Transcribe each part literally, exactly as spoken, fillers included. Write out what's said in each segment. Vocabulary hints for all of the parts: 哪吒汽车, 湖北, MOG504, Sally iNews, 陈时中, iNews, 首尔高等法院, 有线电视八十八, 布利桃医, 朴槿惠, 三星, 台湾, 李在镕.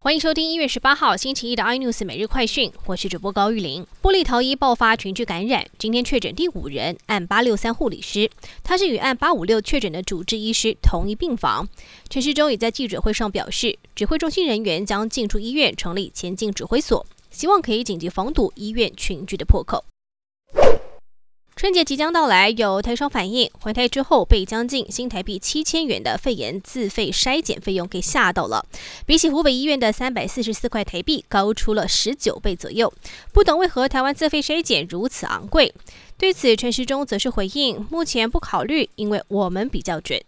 欢迎收听一月十八号星期一的 iNews 每日快讯，我是主播高玉玲。布利桃医爆发群聚感染，今天确诊第五人，案八六三护理师，他是与案八五六确诊的主治医师同一病房。陈时中也在记者会上表示，指挥中心人员将进出医院成立前进指挥所，希望可以紧急防堵医院群聚的破口。春节即将到来，有台商反映，怀胎之后被将近新台币七千元的肺炎自费筛检费用给吓到了，比起湖北医院的三百四十四块台币高出了十九倍左右。不懂为何台湾自费筛检如此昂贵？对此，陈时中则是回应：目前不考虑，因为我们比较准。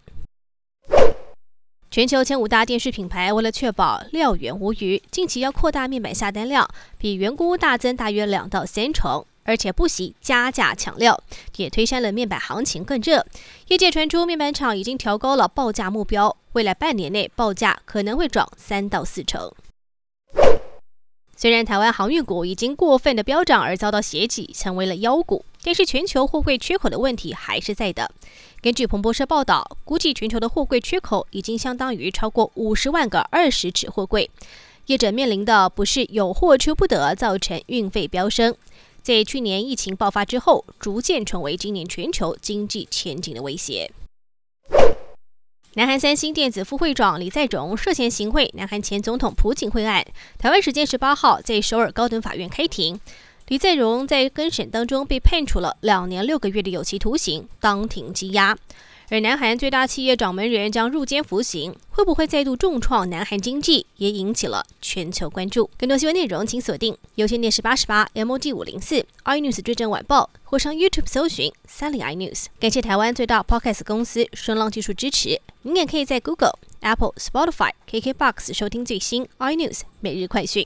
全球前五大电视品牌为了确保料源无虞，近期要扩大面板下单量，比原估大增大约两到三成，而且不惜加价抢料，也推升了面板行情更热。业界传出面板厂已经调高了报价目标，未来半年内报价可能会涨三到四成。虽然台湾航运股已经过分的飙涨而遭到血洗，成为了妖股，但是全球货柜缺口的问题还是在的。根据彭博社报道，估计全球的货柜缺口已经相当于超过五十万个二十尺货柜。业者面临的不是有货出不得，造成运费飙升，在去年疫情爆发之后，逐渐成为今年全球经济前景的威胁。南韩三星电子副会长李在镕涉嫌行贿南韩前总统朴槿惠案，台湾时间十八号在首尔高等法院开庭。李在镕在更审当中被判处了两年六个月的有期徒刑，当庭羁押。而南韩最大企业掌门人将入监服刑，会不会再度重创南韩经济，也引起了全球关注。更多新闻内容，请锁定有线电视八十八 M O G 五零四 iNews 追正晚报，或上 YouTube 搜寻 Sally iNews。感谢台湾最大 Podcast 公司声浪技术支持。您也可以在 Google、Apple、Spotify、K K B O X 收听最新 iNews 每日快讯。